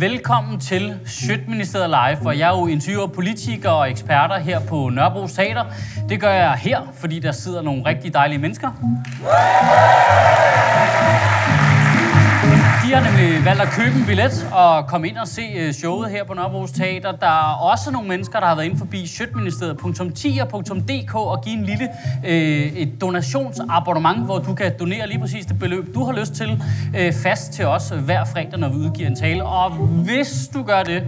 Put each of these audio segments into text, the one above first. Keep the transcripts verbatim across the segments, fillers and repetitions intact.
Velkommen til Shit Minister Live, for jeg er jo interviewer politikere og eksperter her på Nørrebro Teater. Det gør jeg her, fordi der sidder nogle rigtig dejlige mennesker. De har nemlig valgt at købe en billet og komme ind og se showet her på Nørrebro Teater. Der er også nogle mennesker, der har været inde forbi shitministeriet punktum d k og give en lille øh, et donationsabonnement, hvor du kan donere lige præcis det beløb, du har lyst til, øh, fast til os hver fredag, når vi udgiver en tale. Og hvis du gør det,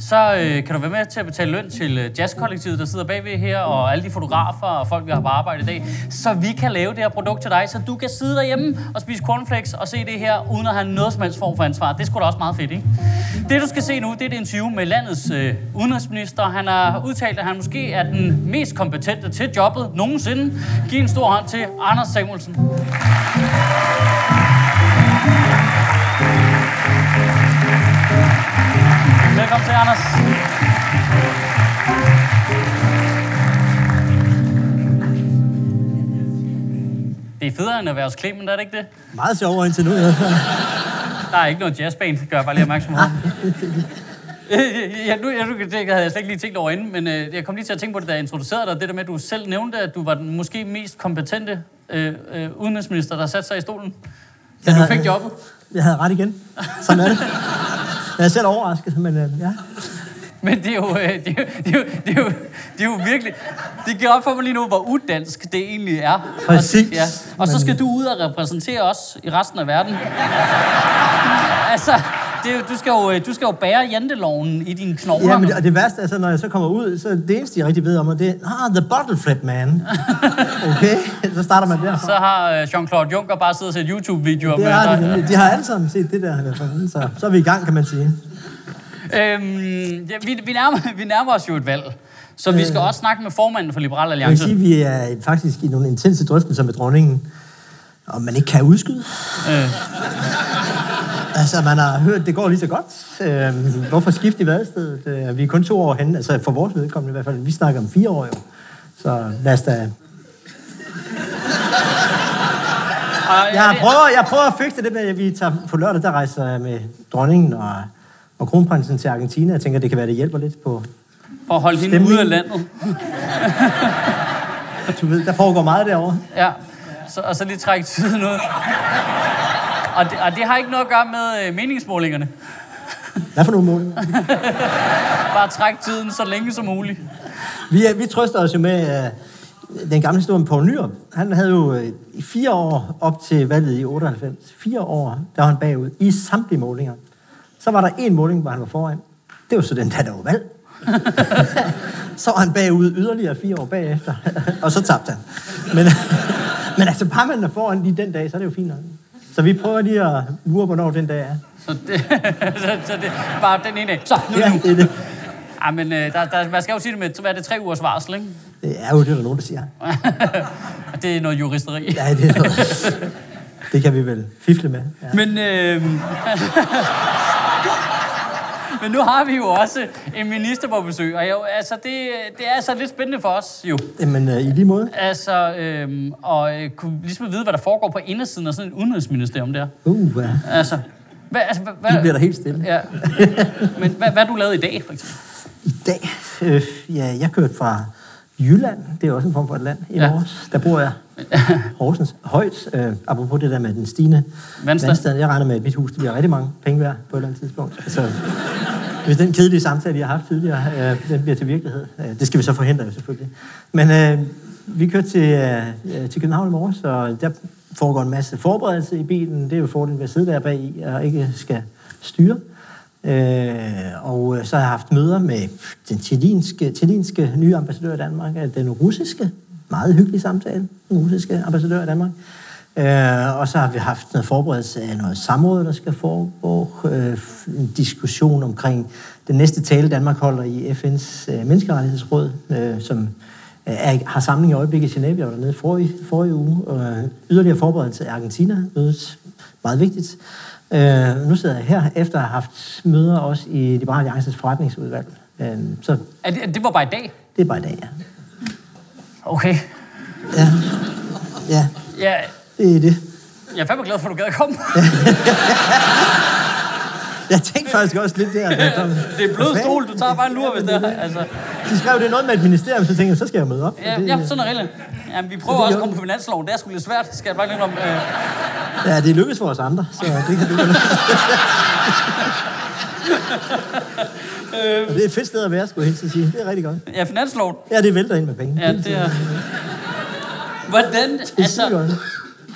så øh, kan du være med til at betale løn til jazzkollektivet, der sidder bagved her, og alle de fotografer og folk, vi har på arbejde i dag, så vi kan lave det her produkt til dig, så du kan sidde derhjemme og spise cornflakes og se det her, uden at have noget som helst form for ansvar. Det er sgu da også meget fedt, ikke? Det, du skal se nu, det er et interview med landets øh, udenrigsminister. Han har udtalt, at han måske er den mest kompetente til jobbet nogensinde. Giv en stor hånd til Anders Samuelsen. Velkommen til, Anders. Det er federe end erhvervsklemen, er det ikke det? Meget sjovere indtil nu, i hvert fald. Der er ikke noget jazzband, gør jeg bare lige opmærksom på. Ja, nu, jeg, nu, det havde jeg slet ikke lige tænkt over inden, men øh, jeg kom lige til at tænke på det, da jeg introducerede dig. Det der med, at du selv nævnte, at du var den måske mest kompetente øh, øh, udenrigsminister, der satte sig i stolen, da jeg du fik havde, jobbet. Jeg havde ret igen. Sådan er det. Jeg er selv overrasket, men øh, ja. Men det er jo, det er jo, det er jo, det er jo, det er jo virkelig... Det giver op for mig lige nu, hvor udansk det egentlig er. Præcis. Og, ja. Og så skal du ud og repræsentere os i resten af verden. Altså, det, du, skal jo, du skal jo bære janteloven i dine knogler. Ja, men det, og det værste er, så, når jeg så kommer ud, så det eneste, jeg rigtig ved om, og det er, ah, the bottle flip, man. Okay, så starter man derfra. Så har Jean-Claude Juncker bare siddet og set YouTube-videoer. Det har de, de har alle sammen set det der i hvert fald. Så, så er vi i gang, kan man sige. Øhm, ja, vi, vi, nærmer, vi nærmer os jo et valg, så øh, vi skal også snakke med formanden for Liberal Alliance. Jeg vil sige, vi er faktisk i nogle intense drøftelser med dronningen, om man ikke kan udskyde. Øh. Altså, man har hørt, det går lige så godt. Øh, hvorfor skifte i vadestedet? Øh, vi er kun to år henne, altså for vores vedkommende i hvert fald. Vi snakker om fire år jo, så lad os da... Jeg prøver, jeg prøver at fikse det med, at vi tager på lørdag, der rejser med dronningen og... og kronprinsen til Argentina. Jeg tænker, det kan være, det hjælper lidt på... For at holde stemning. Hende ude af landet. Du ved, der foregår meget derovre. Ja, så, og så lige trække tiden ud. Og det, og det har ikke noget at gøre med meningsmålingerne. Hvad for nogle målinger? Bare trække tiden så længe som muligt. Vi, vi trøster os jo med uh, den gamle historie med Poul Nyrup. Han havde jo uh, i fire år op til valget i otteoghalvfems. Fire år, der var han bagud i samtlige målinger. Så var der en måling, hvor han var foran. Det var så den der, der var valg. Så var han bagud yderligere fire år bagefter. Og så tabte han. Men, men altså, bare man er foran lige den dag, så er det jo fint nok. Så vi prøver lige at lure, hvornår den dag er. Så det, så, så det bare den ene dag. Så, nu ja, det er det. Ja, men der, der, man skal jo sige det med, hvad er det, tre ugers varsel, ikke? Det er jo det, der er nogen, der siger. Det er noget juristeri. Nej, det er noget. Det kan vi vel fifle med. Ja. Men... Øh... Men nu har vi jo også en minister på besøg, og jo, altså det, det er altså lidt spændende for os jo. Jamen øh, i lige måde. Altså, øh, og øh, kunne ligesom vide, hvad der foregår på indersiden af sådan et udenrigsministerium der. Uh, ja. Altså, hvad, altså, hvad... Nu bliver der helt stille. Ja. Men hvad, hvad du lavet i dag, for eksempel? I dag? Øh, ja, jeg kørte fra Jylland, det er også en form for et land, i Horsens. Ja. Der bor jeg. Horsens højt. Øh, apropos det der med den stigende vandstand. Jeg regner med, at mit hus, det bliver rigtig mange penge værd på et eller andet tidspunkt. Altså... Hvis den kedelige samtale, jeg har haft tidligere, øh, den bliver til virkelighed. Øh, det skal vi så forhindre jo selvfølgelig. Men øh, vi kørte til, øh, til København i morges, og der foregår en masse forberedelse i bilen. Det er jo fordelen ved at sidde der bag i og ikke skal styre. Øh, og så har jeg haft møder med den chilenske, chilenske nye ambassadør i Danmark, den russiske, meget hyggelige samtale, den russiske ambassadør i Danmark, Øh, og så har vi haft noget forberedelse af noget samråd, der skal foregå. Øh, en diskussion omkring den næste tale, Danmark holder i F N's øh, menneskerettighedsråd, øh, som er, har samling i øjeblikket i Genève, jeg var dernede forrige, forrige uge. Øh, yderligere forberedelse af Argentina, mødes meget vigtigt. Øh, nu sidder jeg her, efter at have haft møder også i Liberal Alliances forretningsudvalg. Øh, så er det, det var bare i dag? Det er bare i dag, ja. Okay. Ja, ja. Ja. Det er det. Jeg er fandme glad for, at du gad at komme. Jeg tænkte faktisk også lidt der. der det er blød stol, du tager bare en lur, hvis det er. Altså. De skrev det noget med et ministerium, så tænkte jeg, så skal jeg møde op. Ja, det, ja sådan er reglen. Jamen, vi prøver også at komme på finansloven, det er sgu lidt svært. Skal jeg bare lidt om... Øh... Ja, det er lykkes for os andre, så det kan du gøre. Og det er et fedt sted at være, skulle jeg helst sige. Det er rigtig godt. Ja, finansloven. Ja, det vælter ind med penge. Ja, det er... Hvordan, altså,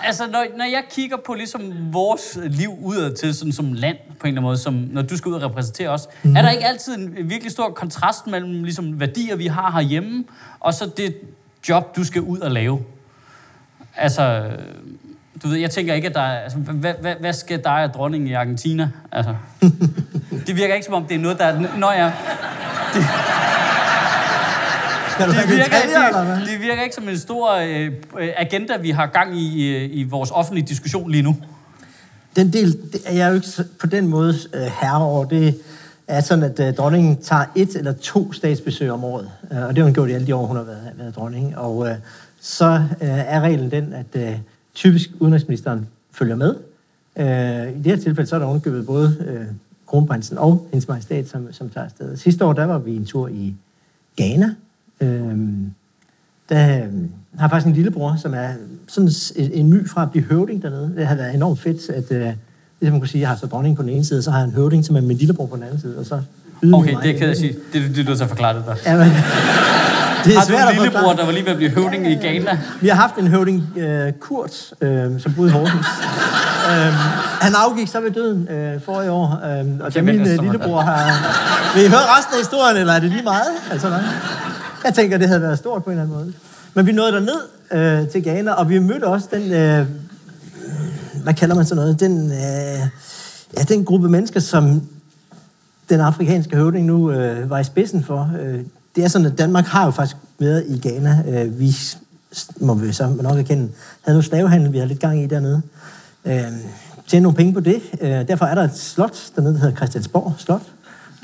altså når, når jeg kigger på ligesom vores liv udadtil, sådan som land på en eller anden måde, som, når du skal ud og repræsentere os, mm. er der ikke altid en virkelig stor kontrast mellem ligesom, værdier, vi har herhjemme, og så det job, du skal ud og lave? Altså, du ved, jeg tænker ikke, at der er... Altså, hvad, hvad, hvad skal dig og dronningen i Argentina? Altså, det virker ikke, som om det er noget, der er... Nå ja... Det, Det virker, ikke, det virker ikke som en stor øh, agenda, vi har gang i øh, i vores offentlige diskussion lige nu. Den del er jeg jo ikke på den måde øh, herre over. Det er sådan, at øh, dronningen tager et eller to statsbesøg om året. Øh, og det har hun gjort i alle de år, hun har været, været dronning. Og øh, så øh, er reglen den, at øh, typisk udenrigsministeren følger med. Øh, I det her tilfælde så er der underkøbet både øh, kronprinsen og hendes majestæt, som, som tager afsted. Sidste år der var vi en tur i Ghana. Øhm, der øhm, har faktisk en lillebror, som er sådan en, en my fra at blive høvding dernede. Det har været enormt fedt, at øh, ligesom man kunne sige, jeg har så dronning på den ene side, så har jeg en høvding, som er min lillebror på den anden side, og så okay, det kan jeg det. sige. Det er du nødt til at forklare det der. Ja, men, det er har svært du en lillebror, der var lige ved at blive høvding ja, i Ghana? Vi har haft en høvding, øh, Kurt, øh, som boede i Horsens. øhm, han afgik så ved døden øh, for i år, øh, og okay, da min øh, lillebror har... Vil I høre resten af historien, eller er det lige meget? Altså, nej. Jeg tænker, det havde været stort på en eller anden måde. Men vi nåede derned øh, til Ghana, og vi mødte også den, øh, hvad kalder man sådan noget, den, øh, ja, den gruppe mennesker, som den afrikanske høvding nu øh, var i spidsen for. Øh, det er sådan, at Danmark har jo faktisk været i Ghana. Øh, vi, må vi så nok erkende, havde noget slavehandel, vi har lidt gang i dernede. Øh, tjene nogle penge på det. Øh, derfor er der et slot dernede, der hedder Christiansborg Slot.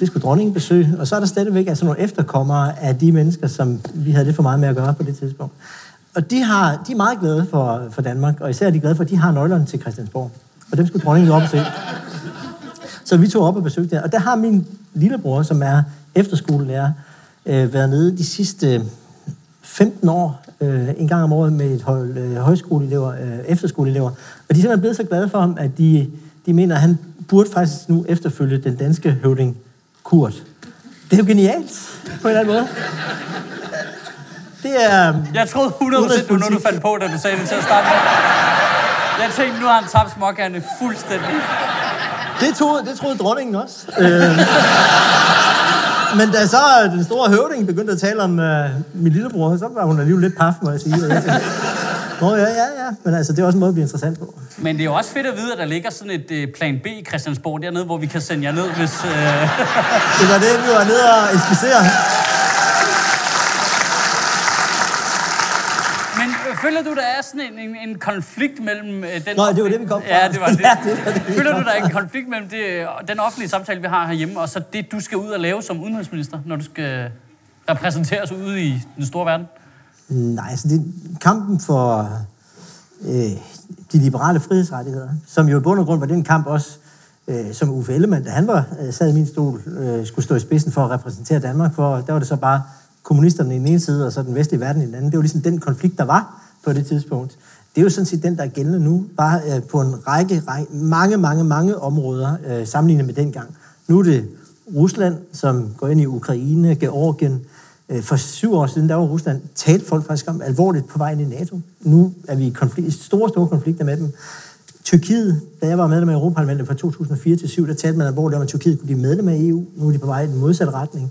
Det skulle dronningen besøge, og så er der stadigvæk altså nogle efterkommere af de mennesker, som vi havde det for meget med at gøre på det tidspunkt. Og de, har, de er meget glade for, for Danmark, og især er de glade for, at de har nøglerne til Christiansborg. Og dem skulle dronningen op og se. Så vi tog op og besøgte der. Og der har min lillebror, som er efterskolelærer, øh, været nede de sidste femten år, øh, en gang om året med et hold øh, højskoleelever, øh, efterskoleelever. Og de er simpelthen blevet så glade for ham, at de, de mener, at han burde faktisk nu efterfølge den danske høvding Kurt. Det er jo genialt, på en eller anden måde. Det er... Jeg troede hundrede procent, du noget, du fandt på, da du sagde det til at starte med. Jeg tænkte, nu har han tabt småkærne fuldstændig. Det, tog, det troede dronningen også. Øh. Men da så den store høvding begyndte at tale om øh, min lillebror, så var hun alligevel lidt paf, må jeg sige. Nå, ja, ja, ja. Men altså, det er også en måde at blive interessant på. Men det er jo også fedt at vide, at der ligger sådan et øh, plan B i Christiansborg dernede, hvor vi kan sende jer ned, hvis... Øh... Det var det, vi var nede og inspicere. Men øh, føler du, der er sådan en, en, en konflikt mellem... Øh, den Nå, offentlig... det var det, vi kom fra. Ja, det var det. Ja, det, var det føler du, der er en konflikt mellem det, den offentlige samtale, vi har herhjemme, og så det, du skal ud og lave som udenrigsminister, når du skal repræsenteres ude i den store verden? Nej, altså det, kampen for øh, de liberale frihedsrettigheder, som jo i bund og grund var den kamp også, øh, som Uffe Ellemann, da han var, øh, sad i min stol, øh, skulle stå i spidsen for at repræsentere Danmark, for der var det så bare kommunisterne i den ene side, og så den vestlige verden i den anden. Det var ligesom den konflikt, der var på det tidspunkt. Det er jo sådan set den, der er gældende nu, bare øh, på en række, række, mange, mange, mange områder, øh, sammenlignet med dengang. Nu er det Rusland, som går ind i Ukraine, Georgien. For syv år siden, der var Rusland, talte folk faktisk om alvorligt på vej ind i NATO. Nu er vi i konflikt, store, store konflikter med dem. Tyrkiet, da jeg var medlem af Europaparlamentet fra to tusind og fire til to tusind og syv, der talte man alvorligt om, at Tyrkiet kunne blive medlem af E U. Nu er de på vej i den modsatte retning.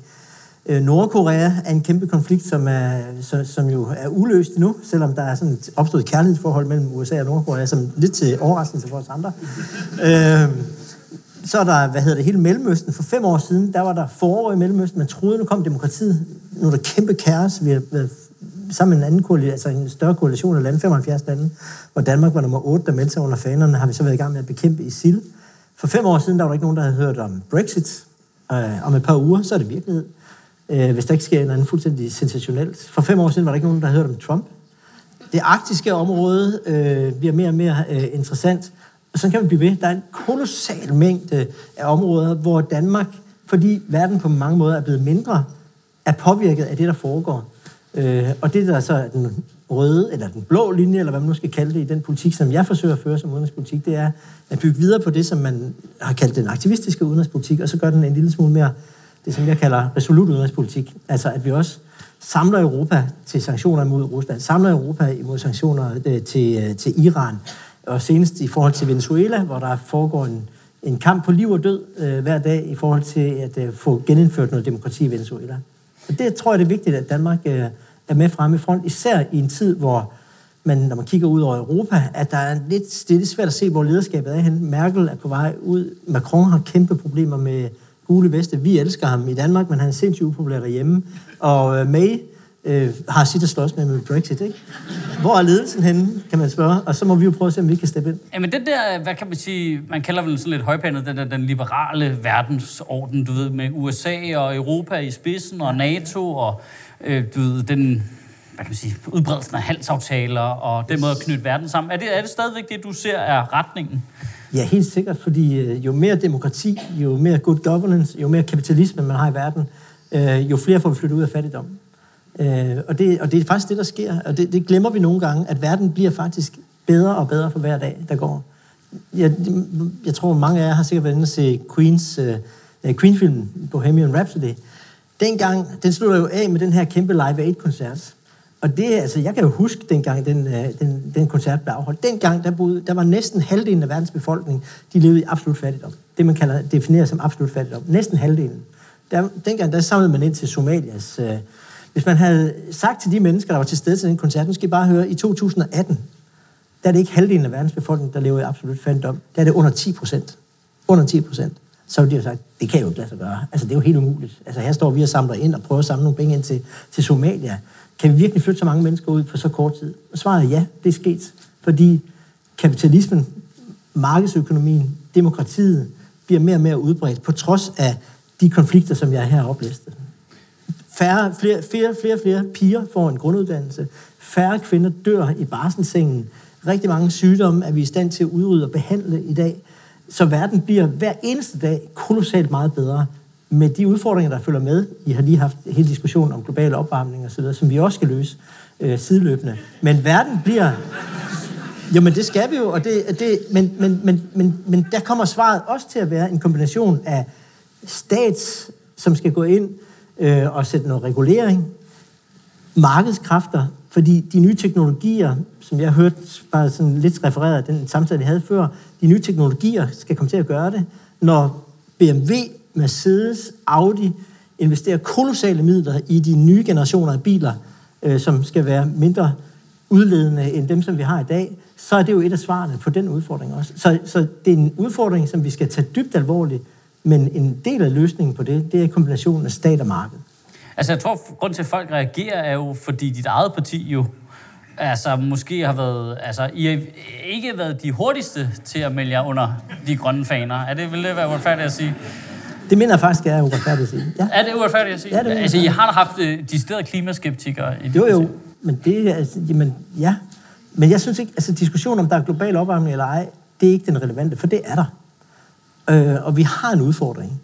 Nordkorea er en kæmpe konflikt, som, er, som jo er uløst endnu, selvom der er sådan et opstået kærlighedsforhold mellem U S A og Nordkorea, som lidt til overraskelse for os andre. øhm, så er der, hvad hedder det, hele Mellemøsten. For fem år siden, der var der forår i Mellemøsten. Man troede, nu kom demokratiet. Nu er der kæmpe kaos. Vi har været sammen med en anden koalition, altså en større koalition af lande, femoghalvfjerds lande, hvor Danmark var nummer otte, der meldte sig under fanerne, har vi så været i gang med at bekæmpe I S I L. For fem år siden, der var der ikke nogen, der havde hørt om Brexit. Øh, om et par uger, så er det virkelighed. Hvis der ikke sker noget fuldstændig sensationelt. For fem år siden var der ikke nogen, der havde hørt om Trump. Det arktiske område øh, bliver mere og mere øh, interessant. Og sådan kan vi blive ved. Der er en kolossal mængde af områder, hvor Danmark, fordi verden på mange måder er blevet mindre, er påvirket af det, der foregår. Øh, og det, der så er den røde, eller den blå linje, eller hvad man nu skal kalde det, i den politik, som jeg forsøger at føre som udenrigspolitik, det er at bygge videre på det, som man har kaldt den aktivistiske udenrigspolitik, og så gør den en lille smule mere det, som jeg kalder resolut udenrigspolitik. Altså, at vi også samler Europa til sanktioner mod Rusland, samler Europa imod sanktioner til, til Iran, og senest i forhold til Venezuela, hvor der foregår en, en kamp på liv og død øh, hver dag i forhold til at øh, få genindført noget demokrati i Venezuela. Og det tror jeg, det er vigtigt, at Danmark øh, er med fremme i front, især i en tid, hvor man, når man kigger ud over Europa, at der er lidt, det er lidt svært at se, hvor lederskabet er hen. Merkel er på vej ud. Macron har kæmpe problemer med gule veste. Vi elsker ham i Danmark, men han er sindssygt upopulær derhjemme. Og May øh, har sit at slås med med Brexit, ikke? Hvor er ledelsen henne, kan man spørge? Og så må vi jo prøve at se, om vi kan steppe ind. Jamen den der, hvad kan man sige, man kalder vel sådan lidt højpandet, den der den liberale verdensorden, du ved, med U S A og Europa i spidsen, og NATO, og øh, du ved, den, hvad kan man sige, udbredelsen af handelsaftaler, og den måde at knytte verden sammen. Er det, er det stadigvæk det, du ser er retningen? Ja, helt sikkert, fordi jo mere demokrati, jo mere good governance, jo mere kapitalisme man har i verden, jo flere får vi flyttet ud af fattigdom. Og det, og det er faktisk det, der sker, og det, det glemmer vi nogle gange, at verden bliver faktisk bedre og bedre for hver dag, der går. Jeg, jeg tror, mange af jer har sikkert været inde og se Queens, uh, Queen-filmen Bohemian Rhapsody. Dengang, den slutter jo af med den her kæmpe Live Aid-koncert. Og det, altså, jeg kan jo huske, dengang den, den, den koncert blev afholdt. Dengang, der, boede, der var næsten halvdelen af verdens befolkning, de levede i absolut fattigdom. Det, man kalder, definerer som absolut fattigdom. Næsten halvdelen. Der, dengang, der samlede man ind til Somalias. Øh, hvis man havde sagt til de mennesker, der var til stede til den koncert, nu skal I bare høre, i to tusind atten, der er det ikke halvdelen af verdens befolkning, der lever i absolut fattigdom. Der er det under ti procent. Under ti procent. Så ville de jo sagt, det kan jo ikke lade sig gøre. Altså, det er jo helt umuligt. Altså, her står vi og samler ind og prøver at samle nogle penge ind til, til Somalia. Kan vi virkelig flytte så mange mennesker ud på så kort tid? Og svaret er ja, det er sket, fordi kapitalismen, markedsøkonomien, demokratiet bliver mere og mere udbredt, på trods af de konflikter, som jeg her har oplistet. Færre, flere, flere, flere, flere piger får en grunduddannelse. Færre kvinder dør i barselssengen. Rigtig mange sygdomme er vi i stand til at udrydde og behandle i dag. Så verden bliver hver eneste dag kolossalt meget bedre, med de udfordringer, der følger med. I har lige haft hele diskussion om global opvarmning og så videre, som vi også skal løse øh, sideløbende. Men verden bliver... Jo, men det skal vi jo, og det, det, men, men, men, men, men der kommer svaret også til at være en kombination af stats, som skal gå ind øh, og sætte noget regulering, markedskræfter, fordi de nye teknologier, som jeg hørte bare sådan lidt refereret af den samtale, jeg havde før, de nye teknologier skal komme til at gøre det, når B M W, Mercedes, Audi investerer kolossale midler i de nye generationer af biler, øh, som skal være mindre udledende end dem, som vi har i dag, så er det jo et af svarene på den udfordring også. Så, så det er en udfordring, som vi skal tage dybt alvorligt, men en del af løsningen på det, det er kombinationen af stat og marked. Altså jeg tror, grund til, at folk reagerer, er jo, fordi dit eget parti jo altså måske har været, altså I har ikke været de hurtigste til at melde jer under de grønne faner. Er det, vil det være uretfærdigt at sige? Det mener jeg faktisk, at jeg er uretfærdigt at sige. Ja. Er det uretfærdigt at sige? Ja, det altså, I har haft øh, de steder klimaskeptikere. I jo, jo. Men det, altså, jamen, ja. Men jeg synes ikke, altså diskussionen om, der er global opvarmning eller ej, det er ikke den relevante, for det er der. Øh, og vi har en udfordring.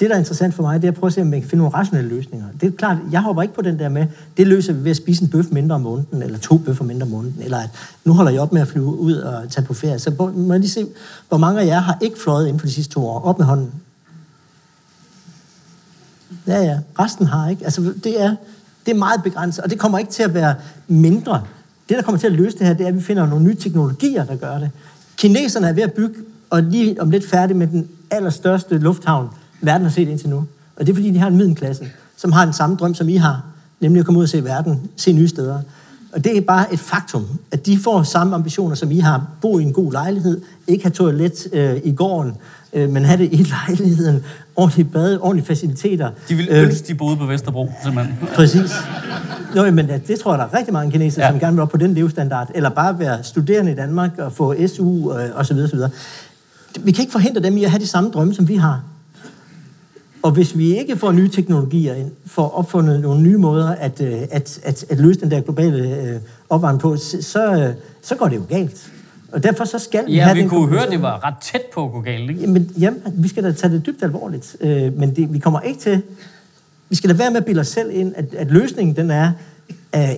Det, der er interessant for mig, det er at prøve at se, om man kan finde nogle rationelle løsninger. Det er klart, jeg hopper ikke på den der med, det løser vi ved at spise en bøf mindre om måneden, eller to bøffer mindre om måneden, eller at nu holder jeg op med at flyve ud og tage på ferie. Så må jeg lige se, hvor mange af jer har ikke fløjet inden for de sidste to år. Op med hånden. Ja, ja. Resten har ikke. Altså, det er, det er meget begrænset, og det kommer ikke til at være mindre. Det, der kommer til at løse det her, det er, at vi finder nogle nye teknologier, der gør det. Kineserne er ved at bygge, og lige om lidt færdig med den allerstørste lufthavn, verden har set indtil nu. Og det er, fordi de har en middelklasse, som har den samme drøm, som I har, nemlig at komme ud og se verden, se nye steder. Og det er bare et faktum, at de får samme ambitioner, som I har. Bo i en god lejlighed, ikke have toilet øh, i gården, øh, men have det i lejligheden, ordentligt bade, ordentlige faciliteter. De ville ønske, øh, de boede på Vesterbro, simpelthen. Præcis. Nå, men det tror jeg, der er rigtig mange kinesere, ja. som gerne vil op på den levestandard, eller bare være studerende i Danmark og få S U øh, og så videre, så videre. Vi kan ikke forhindre dem i at have de samme drømme, som vi har. Og hvis vi ikke får nye teknologier ind, får opfundet nogle nye måder at, at, at, at løse den der globale opvarmning på, så, så går det jo galt. Og derfor så skal vi ja, have vi den... Ja, vi kunne høre, at det var ret tæt på at gå galt, ikke? Jamen, jamen, vi skal da tage det dybt alvorligt. Men det, vi kommer ikke til... Vi skal da være med at bilde os selv ind, at, at løsningen den er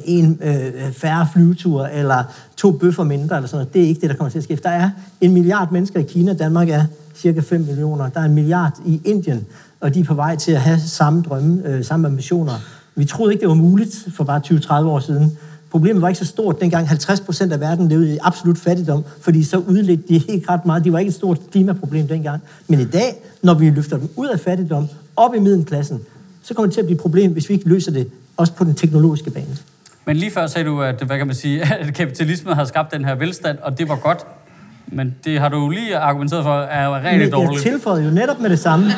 en øh, færre flyvetur, eller to bøffer mindre, eller sådan noget. Det er ikke det, der kommer til at ske. Der er en milliard mennesker i Kina. Danmark er cirka fem millioner. Der er en milliard i Indien. Og de er på vej til at have samme drømme, øh, samme ambitioner. Vi troede ikke, det var muligt for bare tyve til tredive år siden. Problemet var ikke så stort. Dengang halvtreds procent af verden levede i absolut fattigdom, fordi så udledte de ikke ret meget. De var ikke et stort klimaproblem dengang. Men i dag, når vi løfter dem ud af fattigdom, op i middelklassen, så kommer det til at blive et problem, hvis vi ikke løser det, også på den teknologiske bane. Men lige før sagde du, at, hvad kan man sige, at kapitalismen har skabt den her velstand, og det var godt. Men det har du lige argumenteret for, er jo rigtig Men, dårligt. Jeg tilføjede jo netop med det samme.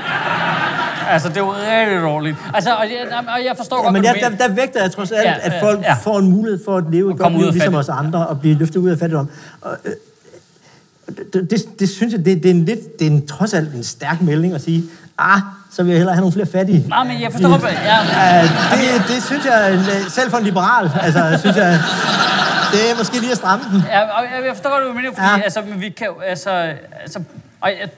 Altså, det er jo rigtig dårligt. Altså, og jeg, og jeg forstår ja, godt, men jeg, der, der vægter jeg trods alt, ja, at folk ja. får en mulighed for at leve et godt liv, ligesom os andre, og blive løftet ud af fattigdom. Og, øh, det, det, det synes jeg, det, det er en lidt, det er en, trods alt en stærk melding at sige, ah, så vil jeg hellere have nogle flere fattige. Nej, men jeg forstår godt. Ja. Ja, det, det synes jeg, selv for en liberal, altså, synes jeg... Det er måske lige at stramme den. Ja, jeg forstår godt, hvad du mener, fordi ja. altså, vi kan altså, altså, og jeg,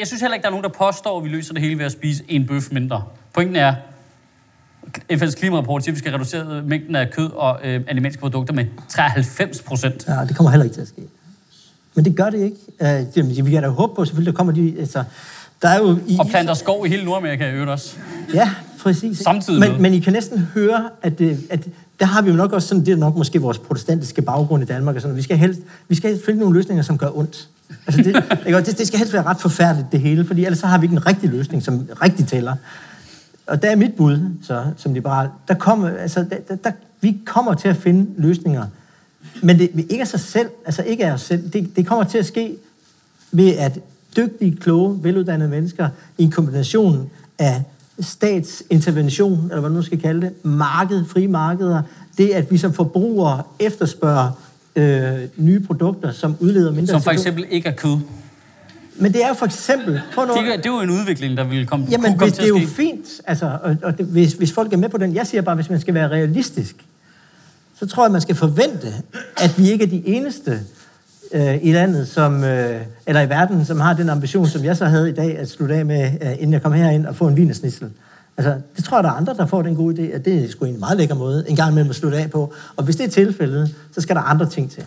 jeg synes heller ikke, der er nogen, der påstår, at vi løser det hele ved at spise en bøf mindre. Pointen er, F N's klimarapport siger, at vi skal reducere mængden af kød og øh, animalske produkter med treoghalvfems procent. Ja, det kommer heller ikke til at ske. Men det gør det ikke. Uh, det, vi kan da håbe på, selvfølgelig, der kommer de... Altså, der er jo i, og planter skov i hele Nordamerika, i øvrigt også. Ja, præcis. Samtidig med. Men, men I kan næsten høre, at... at der har vi jo nok også sådan, det er nok måske vores protestantiske baggrund i Danmark og sådan, vi skal helst, vi skal helst finde nogle løsninger, som gør ondt. Altså det, det, det skal helst være ret forfærdeligt det hele, fordi ellers så har vi ikke en rigtig løsning, som rigtig tæller. Og der er mit bud, så, som liberal, der kommer, altså, der, der, vi kommer til at finde løsninger, men det ikke af sig selv, altså ikke af os selv, det, det kommer til at ske ved, at dygtige, kloge, veluddannede mennesker i en kombination af statsintervention, eller hvad man nu skal kalde det, marked, frie markeder, det at vi som forbrugere efterspørger øh, nye produkter, som udleder mindre... Som for eksempel ikke er kød. Men det er jo for eksempel... Prøv nu, det, er, det er jo en udvikling, der vil komme, jamen, kunne komme til at ske. Jamen, det er jo fint, altså, og, og det, hvis, hvis folk er med på den. Jeg siger bare, hvis man skal være realistisk, så tror jeg, man skal forvente, at vi ikke er de eneste øh, i landet, som, øh, eller i verden, som har den ambition, som jeg så havde i dag, at slutte af med, øh, inden jeg kom herind, og få en wienersnitzel. Altså, det tror jeg, der er andre, der får den gode idé, og det er sgu en meget lækker måde, en gang imellem at slutte af på. Og hvis det er tilfældet, så skal der andre ting til.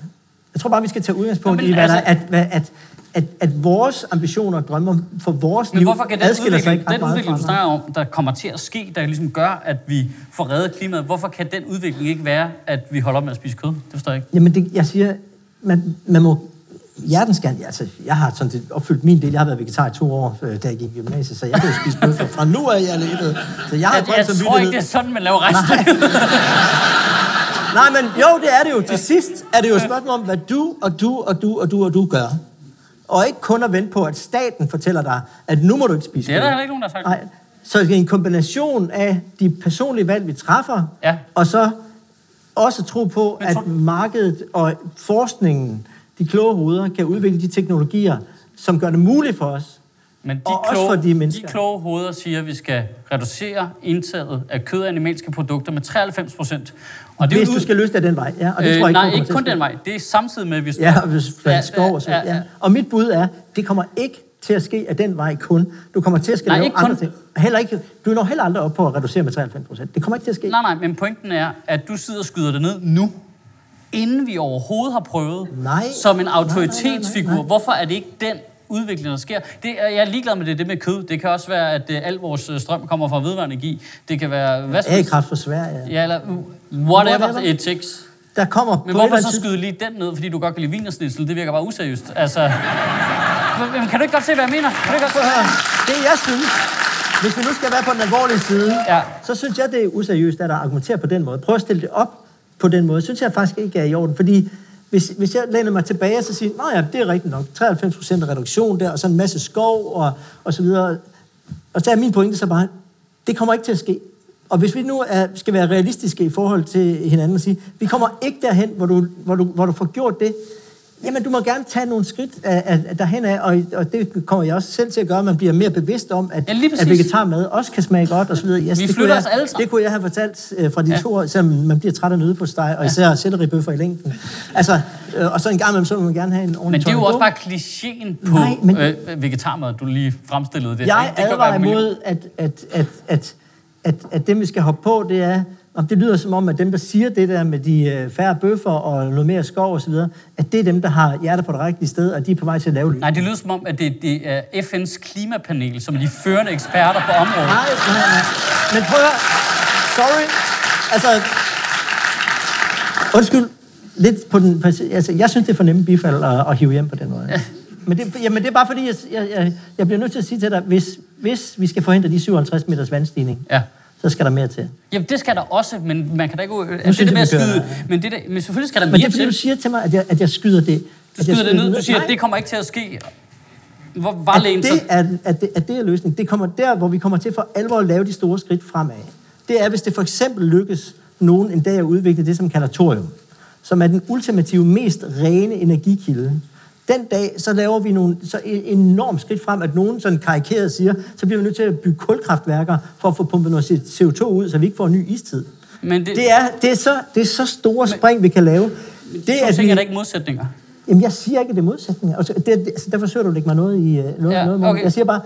Jeg tror bare, vi skal tage udgangspunkt ja, i, altså, at, at, at, at, at vores ambitioner og drømmer for vores liv adskiller sig ikke ret meget fra den udvikling, du snakker om, der kommer til at ske, der ligesom gør, at vi får reddet klimaet. Hvorfor kan den udvikling ikke være, at vi holder op med at spise kød? Det forstår jeg ikke. Jamen, det, jeg siger, man, man må... Hjertens gerne. Altså, jeg har sådan set opfyldt min del. Jeg har været vegetar i to år, øh, da jeg gik i gymnasiet, så jeg kan jo spise bøffer. Fra nu er jeg levet. Så jeg har jeg, jeg tror ikke, det er sådan, man laver resten. Nej. Nej, men jo, det er det jo. Til sidst er det jo et spørgsmål om, hvad du og du og du og du og du gør. Og ikke kun at vente på, at staten fortæller dig, at nu må du ikke spise bøffer. Det er der heller ikke nogen, der har sagt. Nej. Så det er en kombination af de personlige valg, vi træffer, ja. og så også tro på, men, at tror... markedet og forskningen, de kloge hoveder, kan udvikle de teknologier, som gør det muligt for os, men de og kloge, også for de mennesker. De kloge hoveder siger, at vi skal reducere indtaget af kød og animalske produkter med treoghalvfems procent. Og det hvis ud... du skal løse det den vej, ja. Og det øh, tror jeg nej, ikke, ikke kun den vej. Det er samtidig med, at vi... Skal... Ja, og hvis ja, skov og sådan. Ja, ja. Og mit bud er, det kommer ikke til at ske af den vej kun. Du kommer til at ske nej, lave andre kun... ting. Heller ikke, du når heller aldrig op på at reducere med treoghalvfems procent. Det kommer ikke til at ske. Nej, nej, men pointen er, at du sidder og skyder det ned nu, inden vi overhovedet har prøvet, nej, som en autoritetsfigur. Nej, nej, nej, nej. Hvorfor er det ikke den udvikling, der sker? Det, jeg er ligeglad med det, det med kød. Det kan også være, at al vores strøm kommer fra vedvarende energi. Det kan være... A-kraft fra Sverige. Ja, eller whatever, whatever it takes. Der kommer... Men hvorfor så skyde lige den ned, fordi du godt kan lide wienersnitzel? Det virker bare useriøst. Altså... Men kan du ikke godt se, hvad jeg mener? Kan du ikke godt se? Det jeg synes... Hvis vi nu skal være på den alvorlige side, ja. Så synes jeg, det er useriøst, at der argumenterer på den måde. Prøv at stille det op på den måde. Synes jeg faktisk ikke er i orden, fordi hvis, hvis jeg læner mig tilbage og så siger, nej, ja, det er rigtigt nok, treoghalvfems procent reduktion der, og så en masse skov og, og så videre. Og så er min pointe så bare, det kommer ikke til at ske. Og hvis vi nu er, skal være realistiske i forhold til hinanden og sige, vi kommer ikke derhen, hvor du, hvor du, hvor du får gjort det, jamen, du må gerne tage nogle skridt af, af, derhen af, og, og det kommer jeg også selv til at gøre, man bliver mere bevidst om, at, ja, at vegetarmad også kan smage godt, og så videre. Yes, vi det, kunne jeg, det kunne jeg have fortalt øh, fra de ja. to år, selvom man bliver træt af nødepostej, og især ja. selleribøffer i længden. Altså, øh, og så en gang imellem, så vil man gerne have en ordentlig. Men det er jo også bare klichéen på Nej, men, øh, vegetarmad, du lige fremstillede det. Jeg advarer imod, at, at, at, at, at, at dem, vi skal hoppe på, det er... Og det lyder som om, at dem, der siger det der med de færre bøffer og noget mere skov og så videre, at det er dem, der har hjertet på det rigtige sted, og de er på vej til at lave løsning. Nej, det lyder som om, at det, det er F N's klimapanel, som er de førende eksperter på området. Nej, nej, nej. Men prøv at høre. Sorry. Altså, undskyld. Lidt på den... Altså, jeg synes, det er for nemme bifald at, at hive hjem på den måde. Ja. Men det, jamen, det er bare fordi, jeg, jeg, jeg, jeg bliver nødt til at sige til dig, hvis, hvis vi skal forhindre de syvoghalvtreds meters vandstigning... Ja. Så skal der mere til. Jamen, det skal der også, men man kan da ikke... Altså, synes, det er med at skyde... Men, det der, men selvfølgelig skal der mere til. Men det er, fordi til. Du siger til mig, at jeg, at jeg skyder det. Du skyder det ned. Du siger, at det kommer ikke til at ske. Hvor var lægen så? At, at, det, at det er løsningen. Det kommer der, hvor vi kommer til for alvor at lave de store skridt fremad. Det er, hvis det for eksempel lykkes nogen en dag at udvikle det, som kalder thorium, som er den ultimative, mest rene energikilde. Den dag, så laver vi nogle, så enormt skridt frem, at nogen sådan karikeret siger, så bliver vi nødt til at bygge kulkraftværker for at få pumpet noget C O to ud, så vi ikke får en ny istid. Men det, det, er, det, er, så, det er så store spring, men, vi kan lave. Det, så at, tænker der ikke modsætninger? Jamen, jeg siger ikke, at det er modsætninger. Altså, det, det, der forsøger du at lægge mig noget i noget. Ja, noget okay. Jeg siger bare,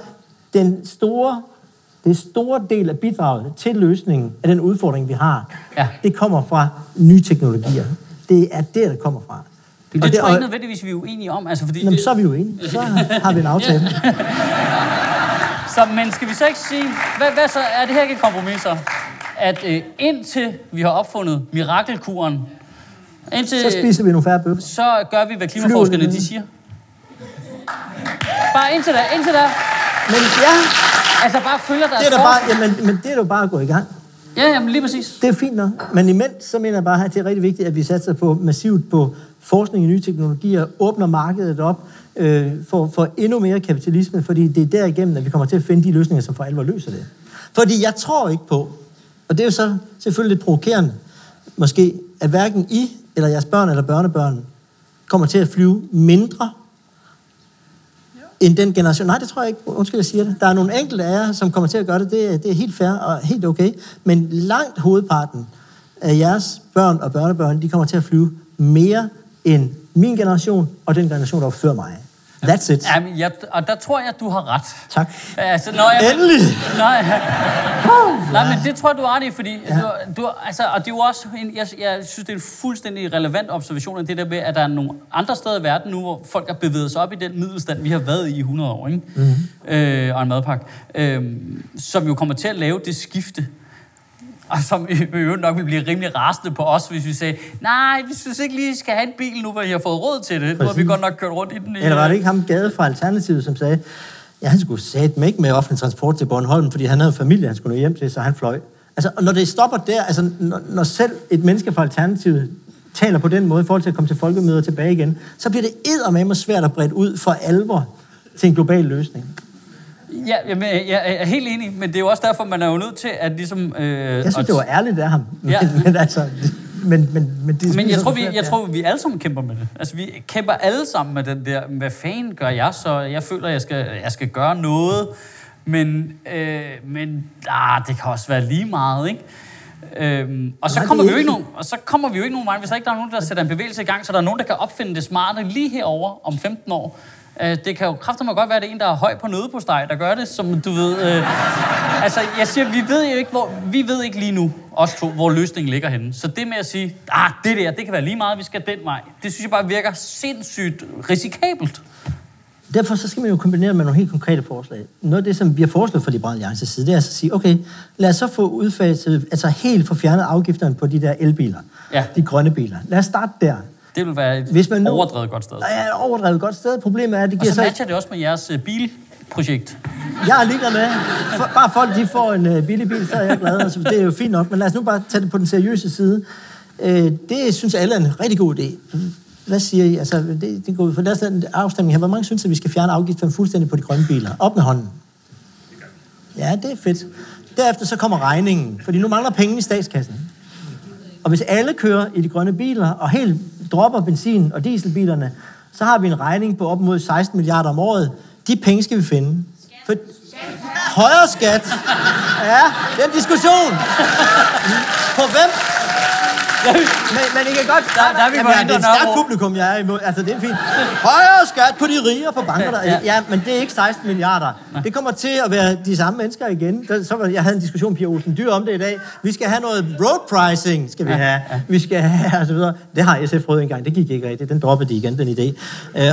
den store, den store del af bidraget til løsningen af den udfordring, vi har, ja. Det kommer fra nye teknologier. Det er der, der kommer fra. Det, det tror jeg ikke nødvendigvis, vi er uenige om. Altså, fordi Jamen, det... så er vi uenige. Så har vi en aftale. Så, men skal vi så ikke sige, hvad, hvad så er det her ikke kompromiser? At øh, indtil vi har opfundet mirakelkuren, indtil, så spiser vi nogle færre bøffer. Så gør vi, hvad klimaforskerne de siger. Bare indtil da, indtil da. Men ja. Altså bare følger der. Det er bare, jamen, men det er jo bare at gå i gang. Ja, jamen lige præcis. Det er fint nok. Men imens, så mener jeg bare, at det er rigtig vigtigt, at vi satser på massivt på forskning i nye teknologier, åbner markedet op øh, for, for endnu mere kapitalisme, fordi det er derigennem, at vi kommer til at finde de løsninger, som for alvor løser det. Fordi jeg tror ikke på, og det er jo så selvfølgelig lidt provokerende, måske, at hverken I eller jeres børn eller børnebørn kommer til at flyve mindre end den generation. Nej, det tror jeg ikke. Undskyld, jeg siger det. Der er nogle enkelte af jer, som kommer til at gøre det. Det er, det er helt fair og helt okay. Men langt hovedparten af jeres børn og børnebørn, de kommer til at flyve mere end min generation og den generation, der var før mig. That's it. Jamen, jeg, og der tror jeg, du har ret. Tak. Altså, når jeg, Endelig! Nej, nej, men det tror jeg, du har ret i, fordi... Ja. Du, du, altså, og det er jo også... En, jeg, jeg synes, det er en fuldstændig relevant observation af det der med, at der er nogle andre steder i verden nu, hvor folk har bevæget sig op i den middelstand, vi har været i hundrede år, ikke? Mm-hmm. Øh, og en madpakke, øh, som jo kommer til at lave det skifte, og som i øvrigt nok vil blive rimelig rasende på os, hvis vi sagde, nej, vi synes ikke lige, skal have en bil nu, hvor I har fået råd til det. Præcis. Nu har vi godt nok kørt rundt i den. Eller var det ikke ham Gade fra Alternativet, som sagde, ja, han skulle satme ikke med offentlig transport til Bornholm, fordi han havde familie, han skulle nå hjem til, så han fløj. Altså, og når det stopper der, altså, når, når selv et menneske fra Alternativet taler på den måde, i forhold til at komme til folkemøder tilbage igen, så bliver det eddermame svært at brede ud for alvor til en global løsning. Ja, jamen, jeg er helt enig, men det er jo også derfor, man er jo nødt til at ligesom... Øh, jeg synes, at... det var ærligt af ham, men, ja. men altså... Men, men, men, det men jeg, tror, vi, jeg tror, vi alle sammen kæmper med det. Altså, vi kæmper alle sammen med den der, hvad fanden gør jeg så? Jeg føler, jeg skal, jeg skal gøre noget, men, øh, men ah, det kan også være lige meget, ikke? Øhm, og, så kommer vi jo ikke nogen, og så kommer vi jo ikke nogen vej, hvis der ikke er nogen, der sætter en bevægelse i gang, så der er nogen, der kan opfinde det smarte lige herover om femten år. Det kan jo kraftedeme godt være, at det er en, der er høj på nødepostej, der gør det, som du ved. Øh, altså, jeg siger, vi ved jo ikke, hvor, vi ved ikke lige nu, os to, hvor løsningen ligger henne. Så det med at sige, ah, det der, det kan være lige meget, vi skal den vej, det synes jeg bare virker sindssygt risikabelt. Derfor så skal man jo kombinere med nogle helt konkrete forslag. Noget af det, som vi har foreslået fra Liberal Alliances side, det er at sige, okay, lad os så få udfaset, altså helt få fjernet afgifterne på de der elbiler, ja. De grønne biler. Lad os starte der. Det vil være et overdrevet godt sted. Ja, et overdrevet godt sted. Problemet er, at det giver sig... Og så matcher sig... det også med jeres bilprojekt. Jeg er ligeglad med. For, bare folk, de får en billig bil, så er jeg glad. Altså, det er jo fint nok, men lad os nu bare tage det på den seriøse side. Øh, det synes alle er en rigtig god idé. Hvad siger I? Altså, det, det går for deres afstemning her. Hvor mange synes, at vi skal fjerne afgiften fuldstændig på de grønne biler? Op med hånden. Ja, det er fedt. Derefter så kommer regningen, fordi nu mangler penge i statskassen. Og hvis alle kører i de grønne biler og helt dropper benzin- og dieselbilerne, så har vi en regning på op mod seksten milliarder om året. De penge skal vi finde. For... højere skat. Ja, det er en diskussion. På hvem? Men, men I kan godt... Der, der er vi jamen, ja, det er et stærkt publikum, jeg er imod. Altså, det er fint. Højere skat på de rige og på banker. Der. Ja, men det er ikke seksten milliarder. Det kommer til at være de samme mennesker igen. Så, jeg havde en diskussion med Pia Olsen Dyr om det i dag. Vi skal have noget road pricing, skal vi have. Vi skal have, og så videre. Det har S F prøvet engang. Det gik ikke rigtigt. Den droppede de igen, den idé.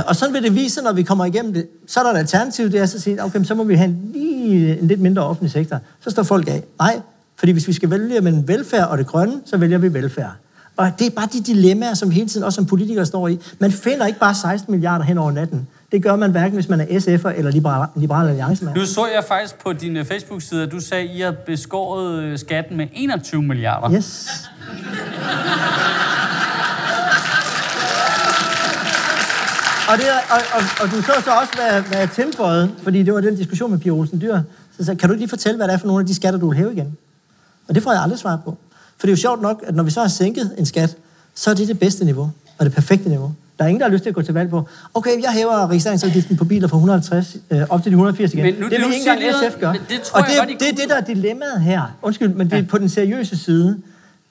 Og sådan vil det vise, når vi kommer igennem det. Så er der et alternativ, det er så at sige, okay, så må vi have en, lige en lidt mindre offentlig sektor. Så står folk af. Nej, fordi hvis vi skal vælge mellem velfærd og det grønne, så vælger vi velfærd. Og det er bare de dilemmaer, som hele tiden også som politikere står i. Man finder ikke bare seksten milliarder hen over natten. Det gør man hverken, hvis man er S F'er eller liberal, liberal alliance. Nu så jeg faktisk på din Facebook-side, at du sagde, at I har beskåret skatten med enogtyve milliarder. Yes. Og, det, og, og, og du så så også, hvad, hvad jeg tilføjede, fordi det var den diskussion med Pia Olsen Dyr. Så sagde, kan du lige fortælle, hvad det er for nogle af de skatter, du vil hæve igen? Og det får jeg aldrig svar på. For det er jo sjovt nok, at når vi så har sænket en skat, så er det det bedste niveau, og det perfekte niveau. Der er ingen, der har lyst til at gå til valg på, okay, jeg hæver registreringsafgiften på biler fra et hundrede og halvtreds øh, op til de et hundrede og firs igen. Men nu, det vil det ikke engang S F gøre. Det og det, godt, det, det er det, der er dilemmaet her. Undskyld, men det er ja. På den seriøse side.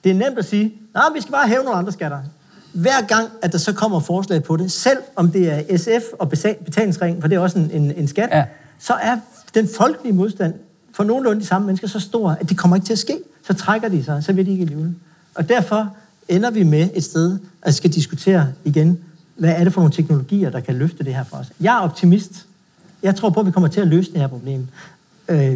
Det er nemt at sige, nej, vi skal bare hæve nogle andre skatter. Hver gang, at der så kommer forslag på det, selv om det er S F og betalingsringen, for det er også en, en, en skat, ja. Så er den folkelige modstand for nogenlunde de samme mennesker så stor, at det kommer ikke til at ske. Så trækker de sig, så vil de ikke alligevel. Og derfor ender vi med et sted, at skal diskutere igen, hvad er det for nogle teknologier, der kan løfte det her for os. Jeg er optimist. Jeg tror på, at vi kommer til at løse det her problem. Øh,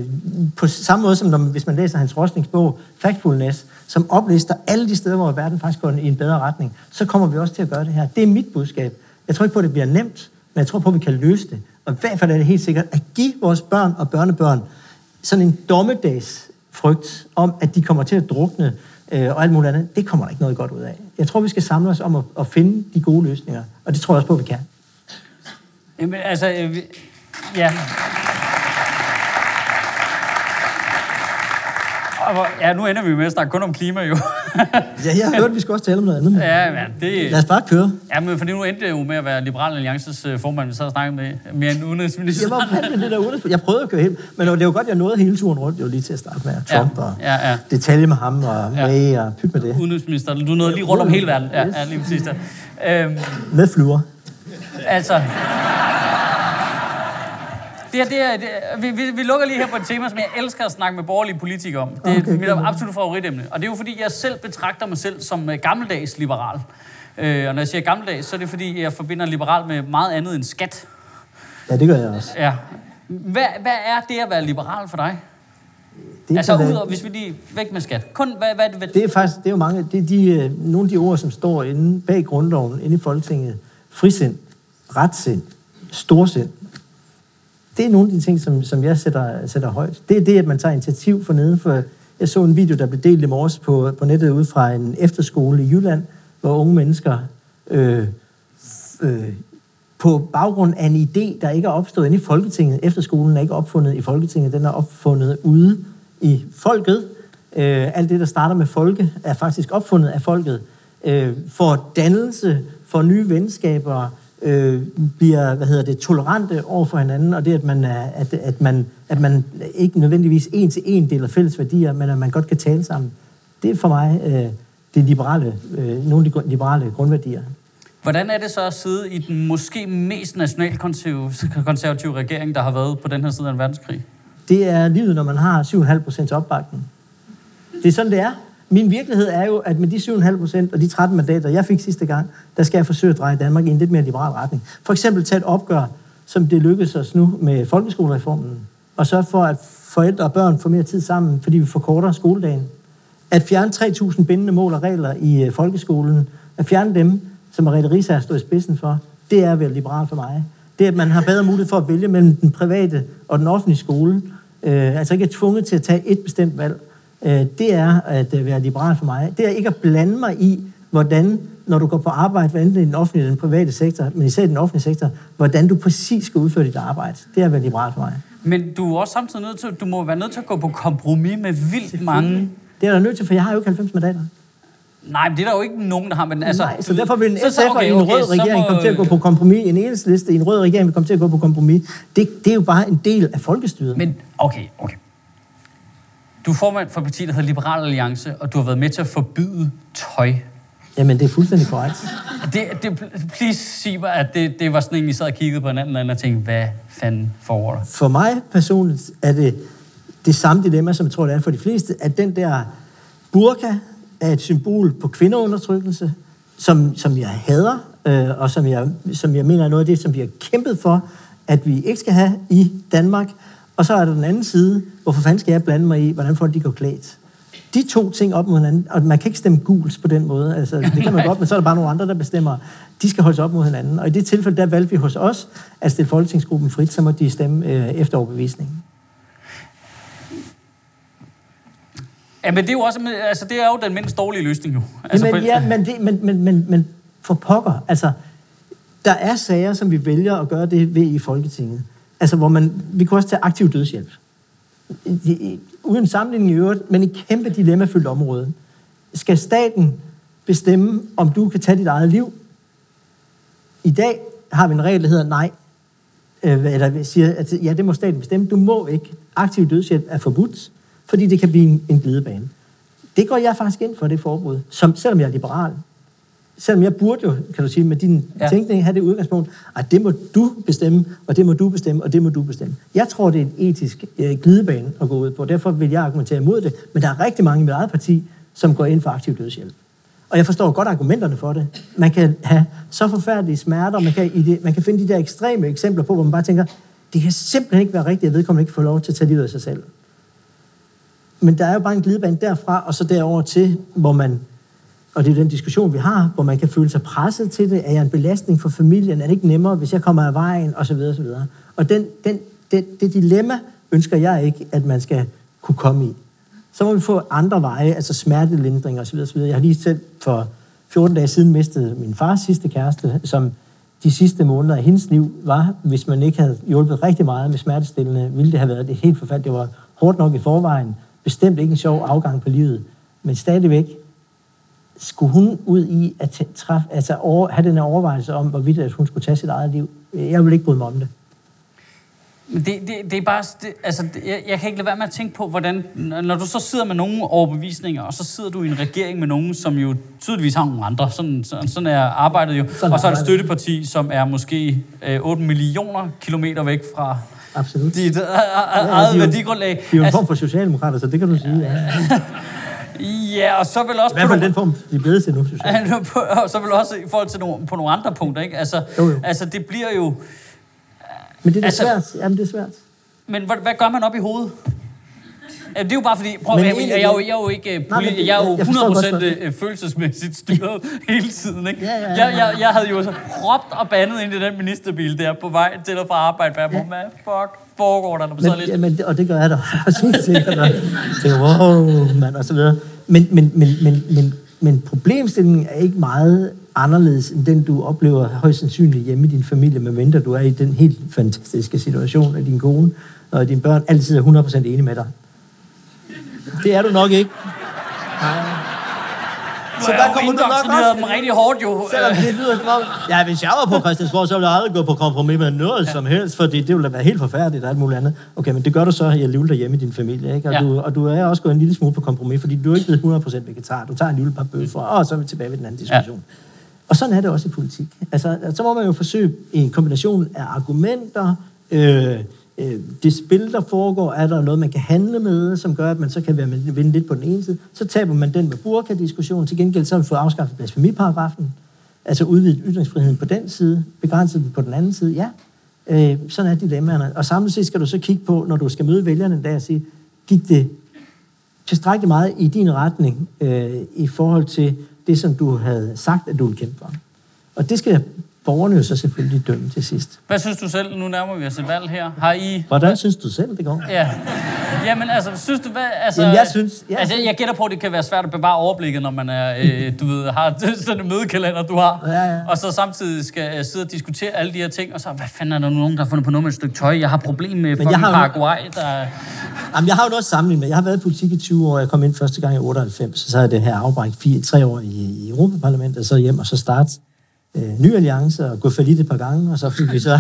på samme måde som når, hvis man læser Hans Rosnings bog, Factfulness, som oplister alle de steder, hvor verden faktisk går i en bedre retning, så kommer vi også til at gøre det her. Det er mit budskab. Jeg tror ikke på, at det bliver nemt, men jeg tror på, at vi kan løse det. Og i hvert fald er det helt sikkert at give vores børn og børnebørn sådan en dommedags frygt om, at de kommer til at drukne øh, og alt muligt andet, det kommer der ikke noget godt ud af. Jeg tror, vi skal samle os om at, at finde de gode løsninger, og det tror jeg også på, vi kan. Jamen, altså, øh, vi... ja. Ja, nu ender vi med at snakke kun om klima, jo. Ja, jeg har hørt, at vi skal også tale om noget andet. Ja, men det... Lad os bare køre. Ja, men fordi nu endte det jo med at være Liberal Alliances formand, vi sad og snakkede med mere end udenrigsminister. Jeg var fandme det der udenrigsminister. Jeg prøvede at køre helt, men det var jo godt, jeg nåede hele turen rundt. Det var lige til at starte med Trump ja, og ja, ja. Detalje med ham og ja. May og pyt med det. Udenrigsminister, du nåede lige rundt om hele verden. Ja, yes. Ja, lige præcis der. Øhm, med flyver. Altså... Det her, det her, det her. Vi, vi, vi lukker lige her på et tema, som jeg elsker at snakke med borgerlige politikere om. Det er okay, mit absolut favoritemne. Og det er jo fordi, jeg selv betragter mig selv som gammeldags liberal. Øh, og når jeg siger gammeldags, så er det fordi, jeg forbinder liberal med meget andet end skat. Ja, det gør jeg også. Ja. Hvad, hvad er det at være liberal for dig? Det altså ud og, hvis vi lige væk med skat. Kun, hvad, hvad er det? Det er faktisk, det er jo mange, det er de, nogle af de ord, som står inde bag grundloven, inde i Folketinget. Frisind, retsind, storsind. Det er nogle af de ting, som, som jeg sætter, sætter højt. Det er det, at man tager initiativ for neden. For jeg så en video, der blev delt i morges på, på nettet ud fra en efterskole i Jylland, hvor unge mennesker øh, øh, på baggrund af en idé, der ikke er opstået inde i Folketinget. Efterskolen er ikke opfundet i Folketinget, den er opfundet ude i folket. Øh, alt det, der starter med folke, er faktisk opfundet af folket. Øh, for dannelse, for nye venskaber... Øh, bliver, hvad hedder det, tolerante over for hinanden, og det, at man, er, at, at man, at man ikke nødvendigvis en til en deler fælles værdier, men at man godt kan tale sammen. Det er for mig øh, det liberale, øh, nogle af de liberale grundværdier. Hvordan er det så at sidde i den måske mest nationalkonservative regering, der har været på den her side af en verdenskrig? Det er livet, når man har syv komma fem procent opbakning. Det er sådan, det er. Min virkelighed er jo, at med de syv komma fem procent og de tretten mandater, jeg fik sidste gang, der skal jeg forsøge at dreje Danmark i en lidt mere liberal retning. For eksempel tage et opgør, som det lykkedes os nu med folkeskolereformen, og sørge for, at forældre og børn får mere tid sammen, fordi vi forkorter skoledagen. At fjerne tre tusind bindende mål og regler i folkeskolen, at fjerne dem, som Merete Riisager stod i spidsen for, det er vel liberalt for mig. Det, at man har bedre mulighed for at vælge mellem den private og den offentlige skole, øh, altså ikke er tvunget til at tage et bestemt valg, øh, det er at være liberal for mig. Det er ikke at blande mig i, hvordan, når du går på arbejde, hvad enten i den offentlige eller den private sektor, men især i den offentlige sektor, hvordan du præcis skal udføre dit arbejde. Det er at være liberal for mig. Men du er også samtidig nødt til, du må være nødt til at gå på kompromis med vildt mange... Det er der nødt til, for jeg har jo ikke halvfems mandater. Nej, men det er der jo ikke nogen, der har... Men altså, nej, så derfor vil en S F'er okay, okay, i en rød okay, regering må... komme til at gå på kompromis. En Enhedsliste i en rød regering vil komme til at gå på kompromis. Det, det er jo bare en del af folkestyret. Men okay, okay. Du er formand for partiet, der hedder Liberal Alliance, og du har været med til at forbyde tøj. Jamen, det er fuldstændig korrekt. Det, det, please sig mig, at det, det var sådan en, I sad og kiggede på hinanden og tænkte, hvad fanden foregår der? For mig personligt er det det samme dilemma, som jeg tror, det er for de fleste, at den der burka er et symbol på kvindeundertrykkelse, som, som jeg hader, øh, og som jeg, som jeg mener er noget af det, som vi har kæmpet for, at vi ikke skal have i Danmark. Og så er der den anden side, hvorfor fanden skal jeg blande mig i, hvordan folk de går klædt? De to ting op mod hinanden, og man kan ikke stemme gult på den måde, altså det kan man godt, men så er der bare nogle andre, der bestemmer. De skal holde sig op mod hinanden, og i det tilfælde, der valgte vi hos os at stille folketingsgruppen frit, så må de stemme øh, efter overbevisningen. Ja, men det er jo også, altså det er jo den mindst dårlige løsning nu. Altså, ja, men, ja, men, det, men, men, men, men for pokker, altså der er sager, som vi vælger at gøre det ved i Folketinget. Altså hvor man, vi kunne også tage aktiv dødshjælp. Uden sammenligning i øvrigt, men et kæmpe dilemmafyldt område. Skal staten bestemme, om du kan tage dit eget liv? I dag har vi en regel, der hedder nej. Eller siger, at ja, det må staten bestemme. Du må ikke. Aktiv dødshjælp er forbudt, fordi det kan blive en glidebane. Det går jeg faktisk ind for, det forbud, som, selvom jeg er liberal. Selvom jeg burde jo, kan du sige, med din ja. Tænkning have det udgangspunkt, at det må du bestemme, og det må du bestemme, og det må du bestemme. Jeg tror, det er en etisk øh, glidebane at gå ud på, derfor vil jeg argumentere imod det, men der er rigtig mange i mit eget parti, som går ind for aktiv dødshjælp. Og jeg forstår godt argumenterne for det. Man kan have så forfærdelige smerter, man kan, i det, man kan finde de der ekstreme eksempler på, hvor man bare tænker, det kan simpelthen ikke være rigtigt, at vedkommende ikke får lov til at tage livet af sig selv. Men der er jo bare en glidebane derfra, og så derover til, hvor man, og det er den diskussion, vi har, hvor man kan føle sig presset til det, er jeg en belastning for familien, er det ikke nemmere, hvis jeg kommer af vejen, osv. osv. Og den, den, det, det dilemma ønsker jeg ikke, at man skal kunne komme i. Så må vi få andre veje, altså smertelindring osv. osv. Jeg har lige selv for fjorten dage siden mistet min fars sidste kæreste, som de sidste måneder af hendes liv var, hvis man ikke havde hjulpet rigtig meget med smertestillende, ville det have været det helt forfærdeligt. Det var hårdt nok i forvejen, bestemt ikke en sjov afgang på livet, men stadigvæk skulle hun ud i at træffe, altså over, have den her overvejelse om, hvorvidt at hun skulle tage sit eget liv. Jeg vil ikke bryde mig om det. Men det, det, det er bare... Det, altså, det, jeg, jeg kan ikke lade være med at tænke på, hvordan... Når du så sidder med nogle overbevisninger, og så sidder du i en regering med nogen, som jo tydeligvis har nogle andre. Sådan, sådan, sådan er arbejdet jo. Sådan og så er det et støtteparti, som er måske øh, otte millioner kilometer væk fra... Absolut. Dit øh, øh, ja, eget værdigrundlag. De er jo en form for socialdemokrater, så det kan du sige, ja. Ja, og så vil også... I hvert fald den form, de er blevet til nu, synes jeg. Og så vil også i forhold til nogle, på nogle andre punkter, ikke? Altså, jo, jo. altså det bliver jo... Men det er altså, svært. Jamen, det er svært. Men hvad, hvad gør man op i hovedet? Det er jo bare fordi... Prøv, jeg, jeg, jeg, jeg er jo ikke... Nej, det, jeg er jo hundrede procent følelsesmæssigt styret hele tiden, ikke? Ja, ja, ja. Jeg, jeg, jeg havde jo så råbt og bandet ind i den ministerbil der på vej til og fra arbejde. Hvad ja. fuck foregår der? Men, lidt... ja, men, og det gør jeg da. Jeg synes sikkert, og tænker, wow, mand, og så videre. Men, men, men, men, men, men problemstillingen er ikke meget anderledes end den, du oplever højst sandsynligt hjemme i din familie, medmindre du er i den helt fantastiske situation, at din kone og dine børn altid er hundrede procent enige med dig. Det er du nok ikke. Nej. Så der kommer du nok også. Dem rigtig hårdt, jo. Selvom det lyder som om... Ja, hvis jeg var på Christiansborg, så ville jeg aldrig gå på kompromis med noget ja. som helst, for det ville da være helt forfærdeligt og alt muligt andet. Okay, men det gør du så i at leve derhjemme i din familie, ikke? Og, ja. du, og du er også gået en lille smule på kompromis, fordi du er ikke blevet hundrede procent vegetar. Du tager en lille par bøffer, og så er vi tilbage ved den anden diskussion. Ja. Og sådan er det også i politik. Altså, så må man jo forsøge en kombination af argumenter, øh, det spil, der foregår, er der noget, man kan handle med, som gør, at man så kan være med, vinde lidt på den ene side. Så taber man den med burka-diskussionen. Til gengæld så har vi fået afskaffet blasfemiparagrafen. Altså udvidet ytringsfriheden på den side, begrænset den på den anden side. Ja, øh, sådan er dilemmaerne. Og samtidig skal du så kigge på, når du skal møde vælgerne en dag og sige, gik det tilstrækkeligt meget i din retning øh, i forhold til det, som du havde sagt, at du ville kæmpe for. Og det skal borgerne jo så selvfølgelig dømme til sidst. Hvad synes du selv? Nu nærmer vi os et valg her. Har I... Hvordan synes du selv, det går? Ja. Jamen, altså, synes du hvad... Altså, Jamen, jeg synes... Jeg, altså, jeg gætter på, at det kan være svært at bevare overblikket, når man er, øh, du ved, har sådan en mødekalender, du har. Ja, ja. Og så samtidig skal øh, sidde og diskutere alle de her ting, og så, hvad fanden er der nogen, der har fundet på noget med et stykke tøj? Jeg har problem med fucking Paraguay, der... Jamen, jeg har jo noget sammenligning med. Jeg har været i politik i tyve år, jeg kom ind første gang i otteoghalvfems, så havde det her afbræk fire til tre år i, i Europaparlamentet, og så hjem og så start Øh, ny alliance og gå for lidt et par gange, og så fik vi, så,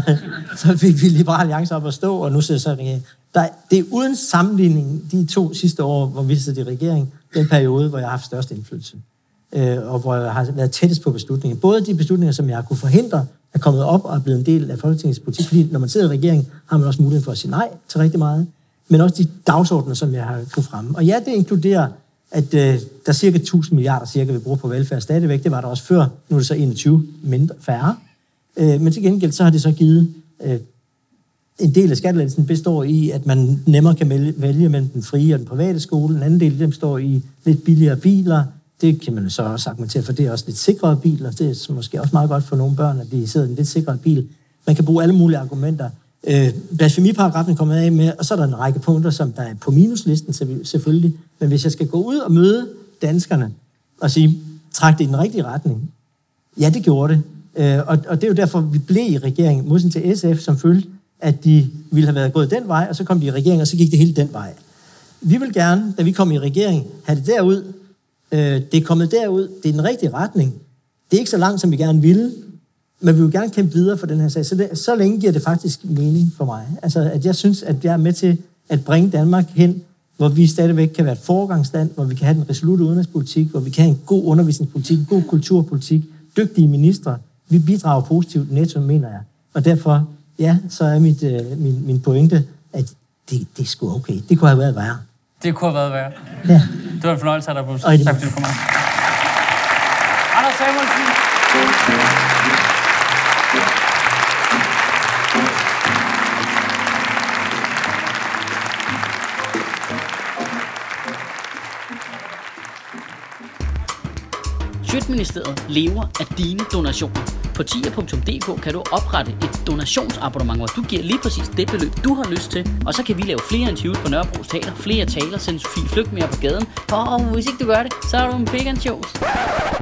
så fik vi Liberal Alliance op at stå, og nu sidder så regeringen. Der, det er uden sammenligning de to sidste år, hvor vi sidder i regering, den periode, hvor jeg har haft størst indflydelse, øh, og hvor jeg har været tættest på beslutninger. Både de beslutninger, som jeg har kunne forhindre, er kommet op og er blevet en del af Folketingets politik, fordi når man sidder i regeringen, har man også mulighed for at sige nej til rigtig meget, men også de dagsordener, som jeg har kunne fremme. Og ja, det inkluderer at øh, der cirka tusind milliarder, cirka, vi bruger på velfærd stadigvæk. Det var der også før. Nu er det så enogtyve mindre, færre. Øh, men til gengæld, så har det så givet øh, en del af skattelettelsen består i, at man nemmere kan vælge mellem den frie og den private skole. En anden del af dem står i lidt billigere biler. Det kan man så også argumentere for. Det er også lidt sikrere biler. Det er måske også meget godt for nogle børn, at de sidder i en lidt sikrere bil. Man kan bruge alle mulige argumenter. Øh, blasfemiparagrafen kommer af med, og så er der en række punkter, som der er på minuslisten selvfølgelig, men hvis jeg skal gå ud og møde danskerne og sige, træk det i den rigtige retning, ja, det gjorde det, øh, og, og det er jo derfor, vi blev i regeringen, modsat til S F, som følte, at de ville have været gået den vej, og så kom de i regeringen, og så gik det hele den vej. Vi vil gerne, da vi kom i regeringen, have det derud, øh, det er kommet derud, det er den rigtige retning, det er ikke så langt, som vi gerne ville, men vi vil gerne kæmpe videre for den her sag. Så, det, så længe giver det faktisk mening for mig. Altså, at jeg synes, at jeg er med til at bringe Danmark hen, hvor vi stadigvæk kan være et foregangsland, hvor vi kan have den resolute udenrigspolitik, hvor vi kan have en god undervisningspolitik, en god kulturpolitik, dygtige ministre. Vi bidrager positivt netto, mener jeg. Og derfor, ja, så er mit, øh, min, min pointe, at det, det er sgu okay. Det kunne have været værre. Det kunne have været værre. Ja. Det var en fornøjelse at have dig på. Tak fordi du kom her. Anders Samuelsen. Shitministeriet lever af dine donationer. På tia punktum d k kan du oprette et donationsabonnement, hvor du giver lige præcis det beløb, du har lyst til. Og så kan vi lave flere interviews på Nørrebro Teater, flere taler, sende Sofie Flygt mere på gaden. Og hvis ikke du gør det, så er du en big and shows.